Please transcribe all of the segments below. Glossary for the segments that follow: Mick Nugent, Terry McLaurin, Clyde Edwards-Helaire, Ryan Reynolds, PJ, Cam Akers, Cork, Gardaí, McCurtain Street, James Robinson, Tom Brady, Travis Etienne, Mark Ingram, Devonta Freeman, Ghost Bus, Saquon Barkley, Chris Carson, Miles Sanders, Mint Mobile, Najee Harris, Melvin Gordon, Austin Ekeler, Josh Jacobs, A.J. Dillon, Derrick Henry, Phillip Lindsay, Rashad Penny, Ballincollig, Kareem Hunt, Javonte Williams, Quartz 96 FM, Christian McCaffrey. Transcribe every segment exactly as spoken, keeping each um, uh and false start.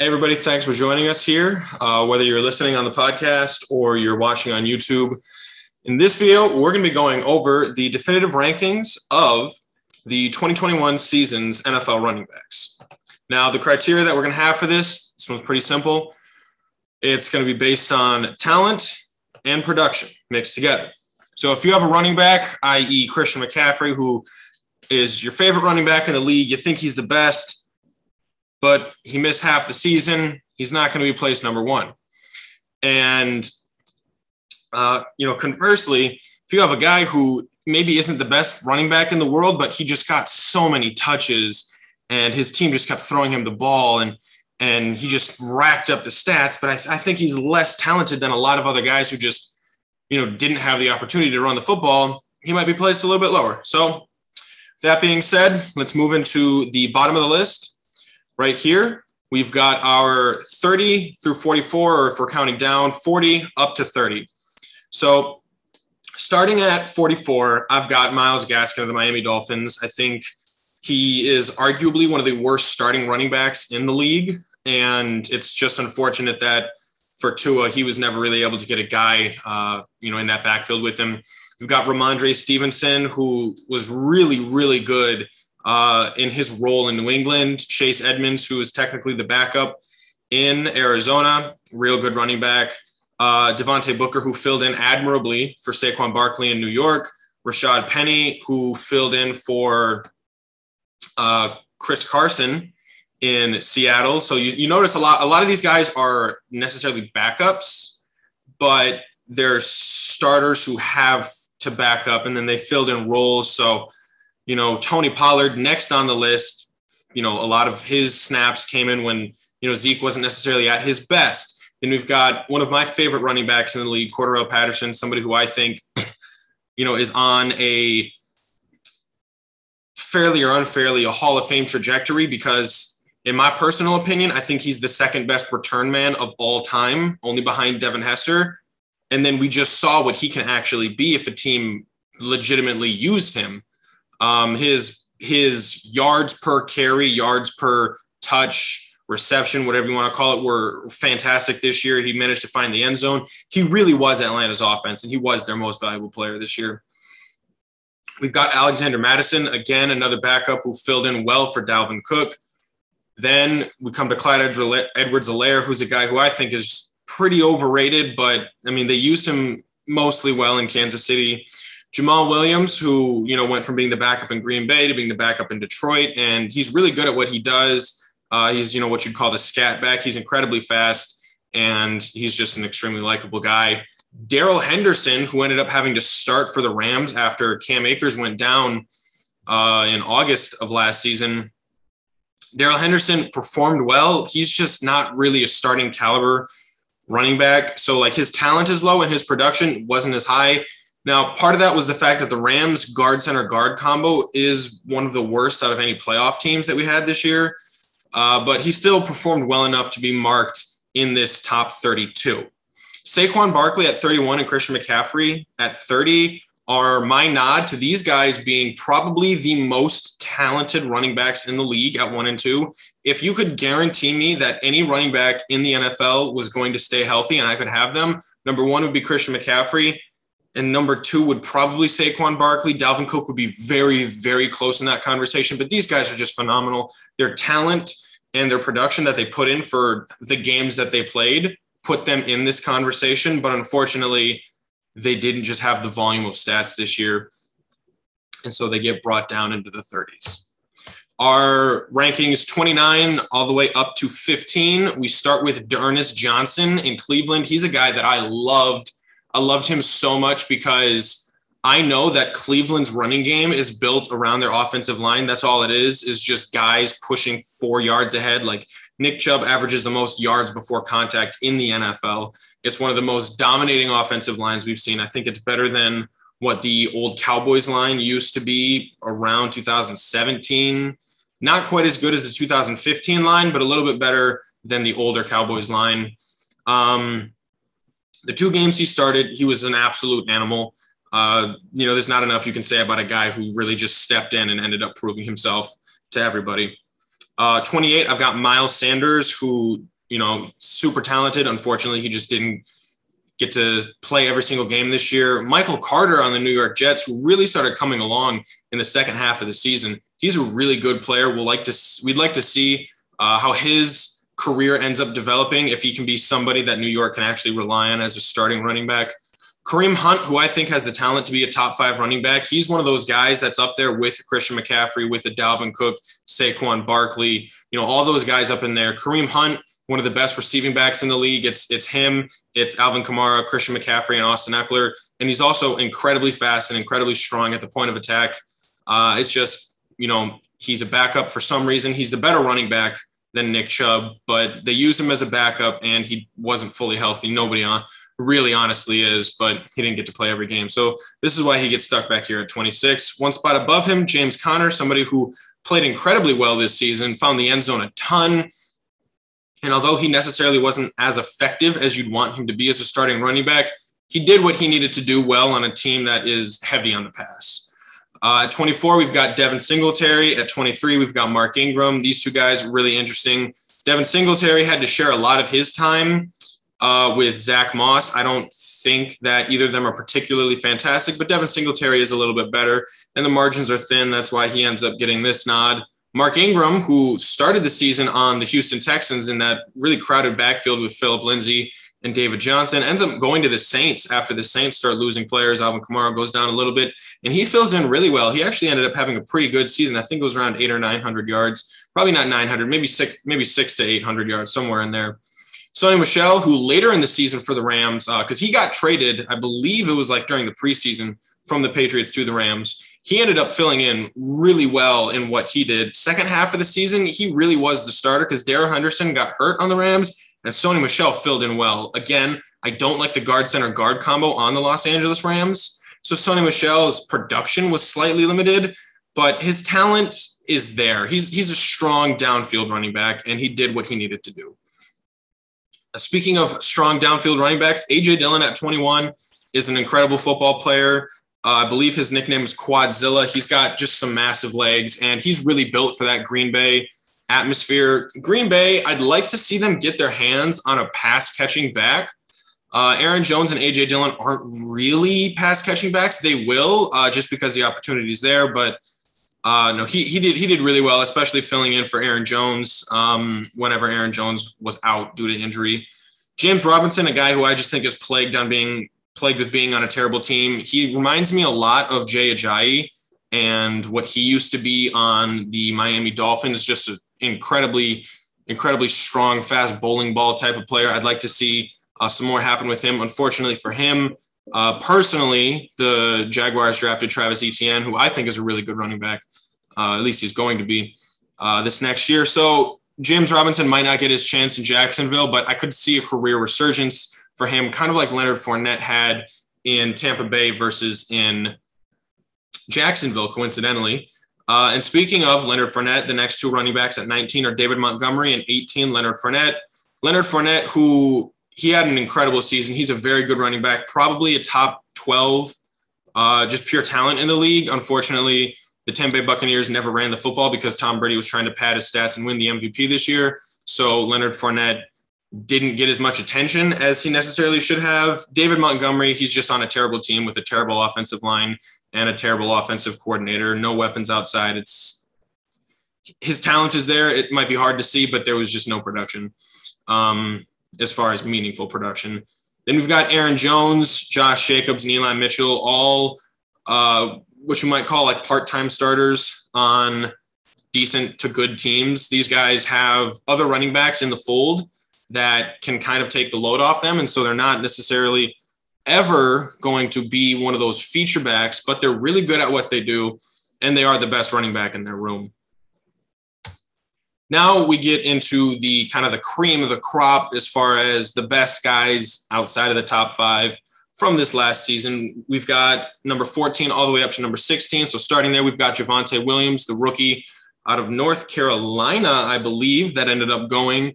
Hey, everybody. Thanks for joining us here. Uh, whether you're listening on the podcast or you're watching on YouTube, in this video, we're going to be going over the definitive rankings of the twenty twenty-one season's N F L running backs. Now, the criteria that we're going to have for this, this one's pretty simple. It's going to be based on talent and production mixed together. So if you have a running back, that is. Christian McCaffrey, who is your favorite running back in the league, you think he's the best, but he missed half the season, he's not going to be placed number one. And, uh, you know, conversely, if you have a guy who maybe isn't the best running back in the world, but he just got so many touches and his team just kept throwing him the ball and, and he just racked up the stats, but I, th- I think he's less talented than a lot of other guys who just, you know, didn't have the opportunity to run the football, he might be placed a little bit lower. So that being said, let's move into the bottom of the list. Right here, we've got our thirty through forty-four, or if we're counting down, forty up to thirty. So starting at forty-four, I've got Miles Gaskin of the Miami Dolphins. I think he is arguably one of the worst starting running backs in the league, and it's just unfortunate that for Tua, he was never really able to get a guy uh, you know, in that backfield with him. We've got Ramondre Stevenson, who was really, really good Uh, in his role in New England. Chase Edmonds, who is technically the backup in Arizona, real good running back. Uh, Devontae Booker, who filled in admirably for Saquon Barkley in New York. Rashad Penny, who filled in for uh, Chris Carson in Seattle. So you, you notice a lot, a lot of these guys are necessarily backups, but they're starters who have to back up, and then they filled in roles. So, you know, Tony Pollard next on the list, you know, a lot of his snaps came in when, you know, Zeke wasn't necessarily at his best. Then we've got one of my favorite running backs in the league, Cordarrelle Patterson, somebody who I think, you know, is on a fairly or unfairly a Hall of Fame trajectory, because in my personal opinion, I think he's the second best return man of all time, only behind Devin Hester. And then we just saw what he can actually be if a team legitimately used him. Um, his, his yards per carry, yards per touch, reception, whatever you want to call it, were fantastic this year. He managed to find the end zone. He really was Atlanta's offense, and he was their most valuable player this year. We've got Alexander Madison, again, another backup who filled in well for Dalvin Cook. Then we come to Clyde Edwards-Helaire, who's a guy who I think is pretty overrated, but I mean, they used him mostly well in Kansas City. Jamal Williams, who, you know, went from being the backup in Green Bay to being the backup in Detroit, and he's really good at what he does. Uh, he's, you know, what you'd call the scat back. He's incredibly fast, and he's just an extremely likable guy. Darryl Henderson, who ended up having to start for the Rams after Cam Akers went down uh, in August of last season. Darryl Henderson performed well. He's just not really a starting caliber running back. So, like, his talent is low and his production wasn't as high. Now, part of that was the fact that the Rams guard center guard combo is one of the worst out of any playoff teams that we had this year, uh, but he still performed well enough to be marked in this top thirty-two. Saquon Barkley at thirty-one and Christian McCaffrey at thirty are my nod to these guys being probably the most talented running backs in the league at one and two. If you could guarantee me that any running back in the N F L was going to stay healthy and I could have them, number one would be Christian McCaffrey, and number two would probably Saquon Barkley. Dalvin Cook would be very, very close in that conversation. But these guys are just phenomenal. Their talent and their production that they put in for the games that they played put them in this conversation. But unfortunately, they didn't just have the volume of stats this year, and so they get brought down into the thirties. Our rankings twenty-nine all the way up to fifteen. We start with D'Ernest Johnson in Cleveland. He's a guy that I loved. I loved him so much because I know that Cleveland's running game is built around their offensive line. That's all it is, is just guys pushing four yards ahead. Like, Nick Chubb averages the most yards before contact in the N F L. It's one of the most dominating offensive lines we've seen. I think it's better than what the old Cowboys line used to be around two thousand seventeen. Not quite as good as the two thousand fifteen line, but a little bit better than the older Cowboys line. Um, The two games he started, he was an absolute animal. Uh, you know, there's not enough you can say about a guy who really just stepped in and ended up proving himself to everybody. Uh, twenty-eight, I've got Miles Sanders, who, you know, super talented. Unfortunately, he just didn't get to play every single game this year. Michael Carter on the New York Jets, who really started coming along in the second half of the season. He's a really good player. We'll like to, we'd like to see uh, how his career ends up developing, if he can be somebody that New York can actually rely on as a starting running back. Kareem Hunt, who I think has the talent to be a top five running back. He's one of those guys that's up there with Christian McCaffrey, with a Dalvin Cook, Saquon Barkley, you know, all those guys up in there. Kareem Hunt, one of the best receiving backs in the league. It's it's him, it's Alvin Kamara, Christian McCaffrey, and Austin Ekeler. And he's also incredibly fast and incredibly strong at the point of attack. Uh, it's just, you know, he's a backup for some reason. He's the better running back than Nick Chubb, but they use him as a backup, and he wasn't fully healthy. Nobody on really honestly is, but he didn't get to play every game. So this is why he gets stuck back here at twenty-six. One spot above him, James Conner, somebody who played incredibly well this season, found the end zone a ton. And although he necessarily wasn't as effective as you'd want him to be as a starting running back, he did what he needed to do well on a team that is heavy on the pass. Uh, at twenty-four, we've got Devin Singletary. At twenty-three, we've got Mark Ingram. These two guys are really interesting. Devin Singletary had to share a lot of his time Uh, with Zach Moss. I don't think that either of them are particularly fantastic, but Devin Singletary is a little bit better, and the margins are thin. That's why he ends up getting this nod. Mark Ingram, who started the season on the Houston Texans in that really crowded backfield with Phillip Lindsay and David Johnson, ends up going to the Saints after the Saints start losing players. Alvin Kamara goes down a little bit, and he fills in really well. He actually ended up having a pretty good season. I think it was around eight or nine hundred yards, probably not nine hundred, maybe six, maybe six to eight hundred yards, somewhere in there. Sonny Michel, who later in the season for the Rams, because uh, he got traded, I believe it was like during the preseason from the Patriots to the Rams, he ended up filling in really well in what he did. Second half of the season, he really was the starter because Darryl Henderson got hurt on the Rams, and Sonny Michel filled in well. Again, I don't like the guard center guard combo on the Los Angeles Rams, so Sonny Michel's production was slightly limited, but his talent is there. He's, he's a strong downfield running back, and he did what he needed to do. Speaking of strong downfield running backs, A J Dillon at twenty-one is an incredible football player. Uh, I believe his nickname is Quadzilla. He's got just some massive legs, and he's really built for that Green Bay atmosphere. Green Bay, I'd like to see them get their hands on a pass-catching back. Uh, Aaron Jones and A J Dillon aren't really pass-catching backs. They will, uh, just because the opportunity is there, but Uh, no, he he did he did really well, especially filling in for Aaron Jones um, whenever Aaron Jones was out due to injury. James Robinson, a guy who I just think is plagued on being plagued with being on a terrible team. He reminds me a lot of Jay Ajayi and what he used to be on the Miami Dolphins. Just an incredibly, incredibly strong, fast bowling ball type of player. I'd like to see uh, some more happen with him. Unfortunately for him, Uh, personally, the Jaguars drafted Travis Etienne, who I think is a really good running back. Uh, at least he's going to be uh, this next year. So James Robinson might not get his chance in Jacksonville, but I could see a career resurgence for him, kind of like Leonard Fournette had in Tampa Bay versus in Jacksonville, coincidentally. Uh, and speaking of Leonard Fournette, the next two running backs at nineteen are David Montgomery and eighteen, Leonard Fournette. Leonard Fournette, who... he had an incredible season. He's a very good running back, probably a top twelve, uh, just pure talent in the league. Unfortunately, the Tampa Bay Buccaneers never ran the football because Tom Brady was trying to pad his stats and win the M V P this year. So Leonard Fournette didn't get as much attention as he necessarily should have. David Montgomery, he's just on a terrible team with a terrible offensive line and a terrible offensive coordinator. No weapons outside. It's his talent is there. It might be hard to see, but there was just no production. Um, as far as meaningful production. Then we've got Aaron Jones, Josh Jacobs, and Eli Mitchell, all uh, what you might call like part-time starters on decent to good teams. These guys have other running backs in the fold that can kind of take the load off them. And so they're not necessarily ever going to be one of those feature backs, but they're really good at what they do, and they are the best running back in their room. Now we get into the kind of the cream of the crop as far as the best guys outside of the top five from this last season. We've got number fourteen all the way up to number sixteen. So starting there, we've got Javonte Williams, the rookie out of North Carolina, I believe, that ended up going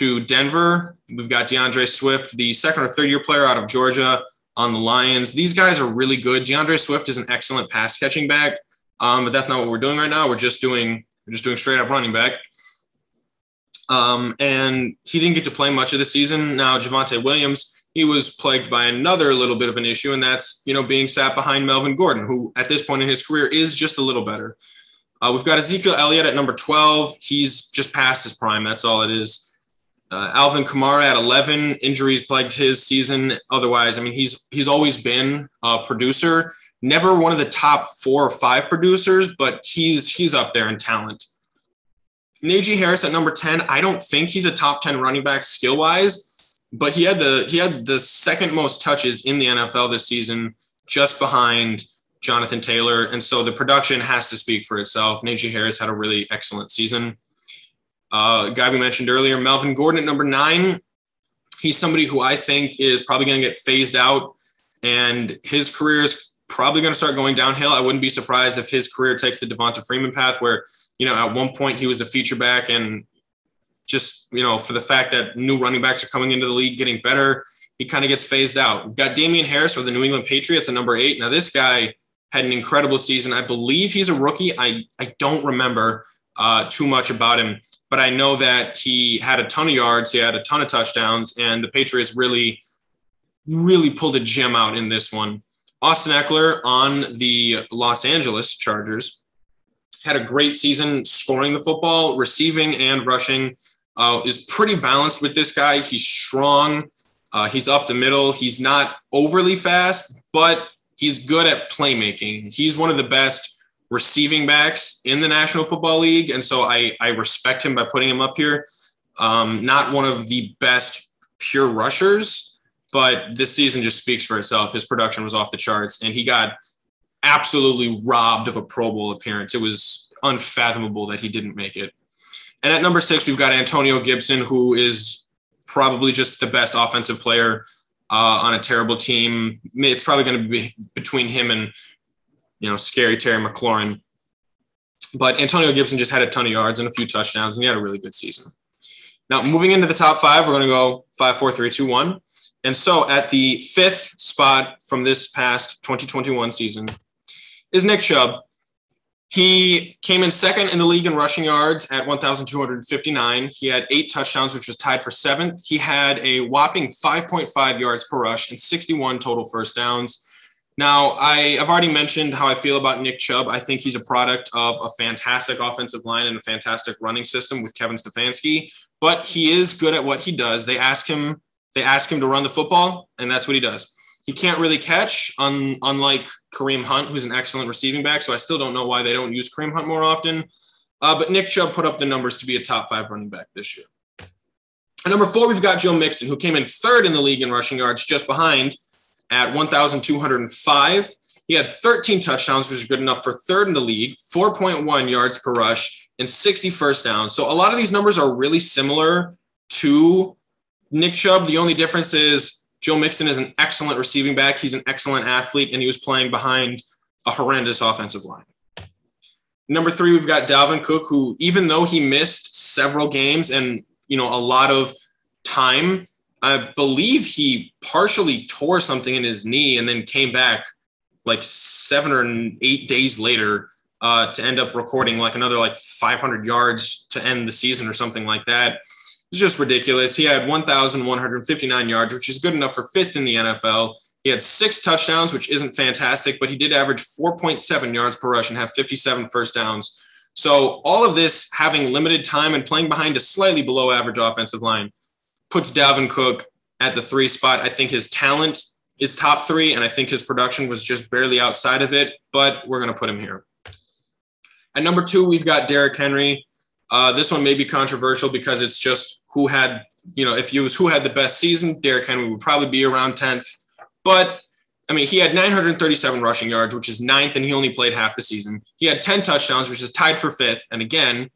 to Denver. We've got DeAndre Swift, the second or third year player out of Georgia on the Lions. These guys are really good. DeAndre Swift is an excellent pass catching back, um, but that's not what we're doing right now. We're just doing, we're just doing straight up running back. Um, and he didn't get to play much of the season. Now, Javonte Williams, he was plagued by another little bit of an issue, and that's, you know, being sat behind Melvin Gordon, who at this point in his career is just a little better. Uh, we've got Ezekiel Elliott at number twelve. He's just past his prime. That's all it is. Uh, Alvin Kamara at eleven. Injuries plagued his season. Otherwise, I mean, he's he's always been a producer. Never one of the top four or five producers, but he's he's up there in talent. Najee Harris at number ten. I don't think he's a top ten running back skill wise, but he had the he had the second most touches in the N F L this season, just behind Jonathan Taylor. And so the production has to speak for itself. Najee Harris had a really excellent season. Uh, guy we mentioned earlier, Melvin Gordon at number nine. He's somebody who I think is probably going to get phased out, and his career is probably going to start going downhill. I wouldn't be surprised if his career takes the Devonta Freeman path, where, you know, at one point he was a feature back, and just, you know, for the fact that new running backs are coming into the league, getting better, he kind of gets phased out. We've got Damian Harris with the New England Patriots at number eight. Now this guy had an incredible season. I believe he's a rookie. I, I don't remember uh, too much about him, but I know that he had a ton of yards. He had a ton of touchdowns, and the Patriots really, really pulled a gem out in this one. Austin Ekeler on the Los Angeles Chargers had a great season scoring the football, receiving and rushing. Uh, is pretty balanced with this guy. He's strong. Uh, he's up the middle. He's not overly fast, but he's good at playmaking. He's one of the best receiving backs in the National Football League, and so I, I respect him by putting him up here. Um, not one of the best pure rushers, but this season just speaks for itself. His production was off the charts, and he got absolutely robbed of a Pro Bowl appearance. It was unfathomable that he didn't make it. And at number six, we've got Antonio Gibson, who is probably just the best offensive player Uh, on a terrible team. It's probably going to be between him and, you know, scary Terry McLaurin. But Antonio Gibson just had a ton of yards and a few touchdowns, and he had a really good season. Now, moving into the top five, we're going to go five, four, three, two, one. And so at the fifth spot from this past twenty twenty-one season is Nick Chubb. He came in second in the league in rushing yards at one thousand two hundred fifty-nine. He had eight touchdowns, which was tied for seventh. He had a whopping five point five yards per rush and sixty-one total first downs. Now, I, I've already mentioned how I feel about Nick Chubb. I think he's a product of a fantastic offensive line and a fantastic running system with Kevin Stefanski, but he is good at what he does. They ask him, they ask him to run the football, and that's what he does. He can't really catch, un- unlike Kareem Hunt, who's an excellent receiving back. So I still don't know why they don't use Kareem Hunt more often. Uh, but Nick Chubb put up the numbers to be a top five running back this year. At number four, we've got Joe Mixon, who came in third in the league in rushing yards, just behind at one thousand two hundred five. He had thirteen touchdowns, which is good enough for third in the league, four point one yards per rush, and sixty first downs. So a lot of these numbers are really similar to Nick Chubb. The only difference is Joe Mixon is an excellent receiving back. He's an excellent athlete, and he was playing behind a horrendous offensive line. Number three, we've got Dalvin Cook, who, even though he missed several games and, you know, a lot of time, I believe he partially tore something in his knee and then came back like seven or eight days later uh, to end up recording like another like five hundred yards to end the season or something like that. It's just ridiculous. He had one thousand one hundred fifty-nine yards, which is good enough for fifth in the N F L. He had six touchdowns, which isn't fantastic, but he did average four point seven yards per rush and have fifty-seven first downs. So all of this, having limited time and playing behind a slightly below average offensive line, puts Dalvin Cook at the three spot. I think his talent is top three, and I think his production was just barely outside of it, but we're going to put him here. At number two, we've got Derrick Henry. Uh, this one may be controversial because it's just who had, you know, if it was who had the best season, Derrick Henry would probably be around tenth. But, I mean, he had nine hundred thirty-seven rushing yards, which is ninth, and he only played half the season. He had ten touchdowns, which is tied for fifth. And again,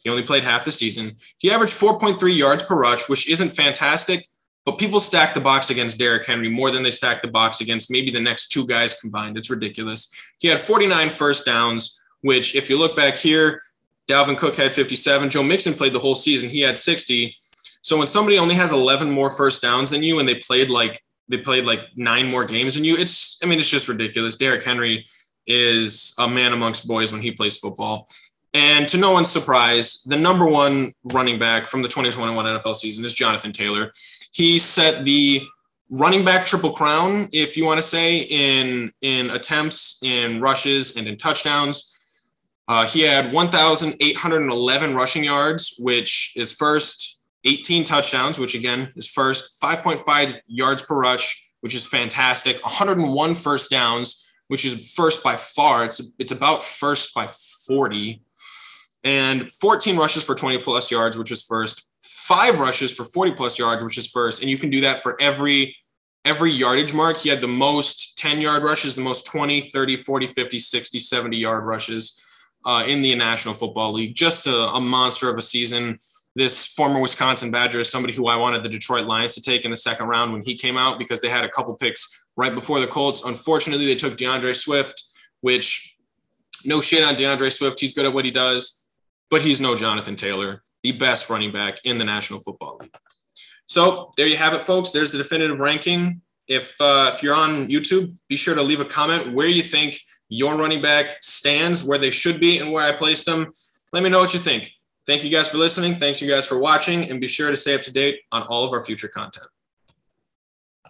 he only played half the season. He averaged four point three yards per rush, which isn't fantastic, but people stack the box against Derrick Henry more than they stack the box against maybe the next two guys combined. It's ridiculous. He had forty-nine first downs, which, if you look back here, Dalvin Cook had fifty-seven. Joe Mixon played the whole season. He had sixty. So when somebody only has eleven more first downs than you, and they played like they played like nine more games than you, it's I mean, it's just ridiculous. Derrick Henry is a man amongst boys when he plays football. And to no one's surprise, the number one running back from the twenty twenty-one N F L season is Jonathan Taylor. He set the running back triple crown, if you want to say, in, in attempts, in rushes, and in touchdowns. Uh, he had one thousand eight hundred eleven rushing yards, which is first, eighteen touchdowns, which again is first, five point five yards per rush, which is fantastic, one hundred one first downs, which is first by far. It's, it's about first by forty. And fourteen rushes for twenty plus yards, which is first, five rushes for forty plus yards, which is first. And you can do that for every, every yardage mark. He had the most ten yard rushes, the most twenty, thirty, forty, fifty, sixty, seventy yard rushes uh, in the National Football League. Just a, a monster of a season. This former Wisconsin Badger is somebody who I wanted the Detroit Lions to take in the second round when he came out, because they had a couple picks right before the Colts. Unfortunately, they took DeAndre Swift, which no shit on DeAndre Swift. He's good at what he does. But he's no Jonathan Taylor, the best running back in the National Football League. So there you have it, folks. There's the definitive ranking. If uh, if you're on YouTube, be sure to leave a comment where you think your running back stands, where they should be, and where I placed them. Let me know what you think. Thank you guys for listening. Thanks you guys for watching. And be sure to stay up to date on all of our future content.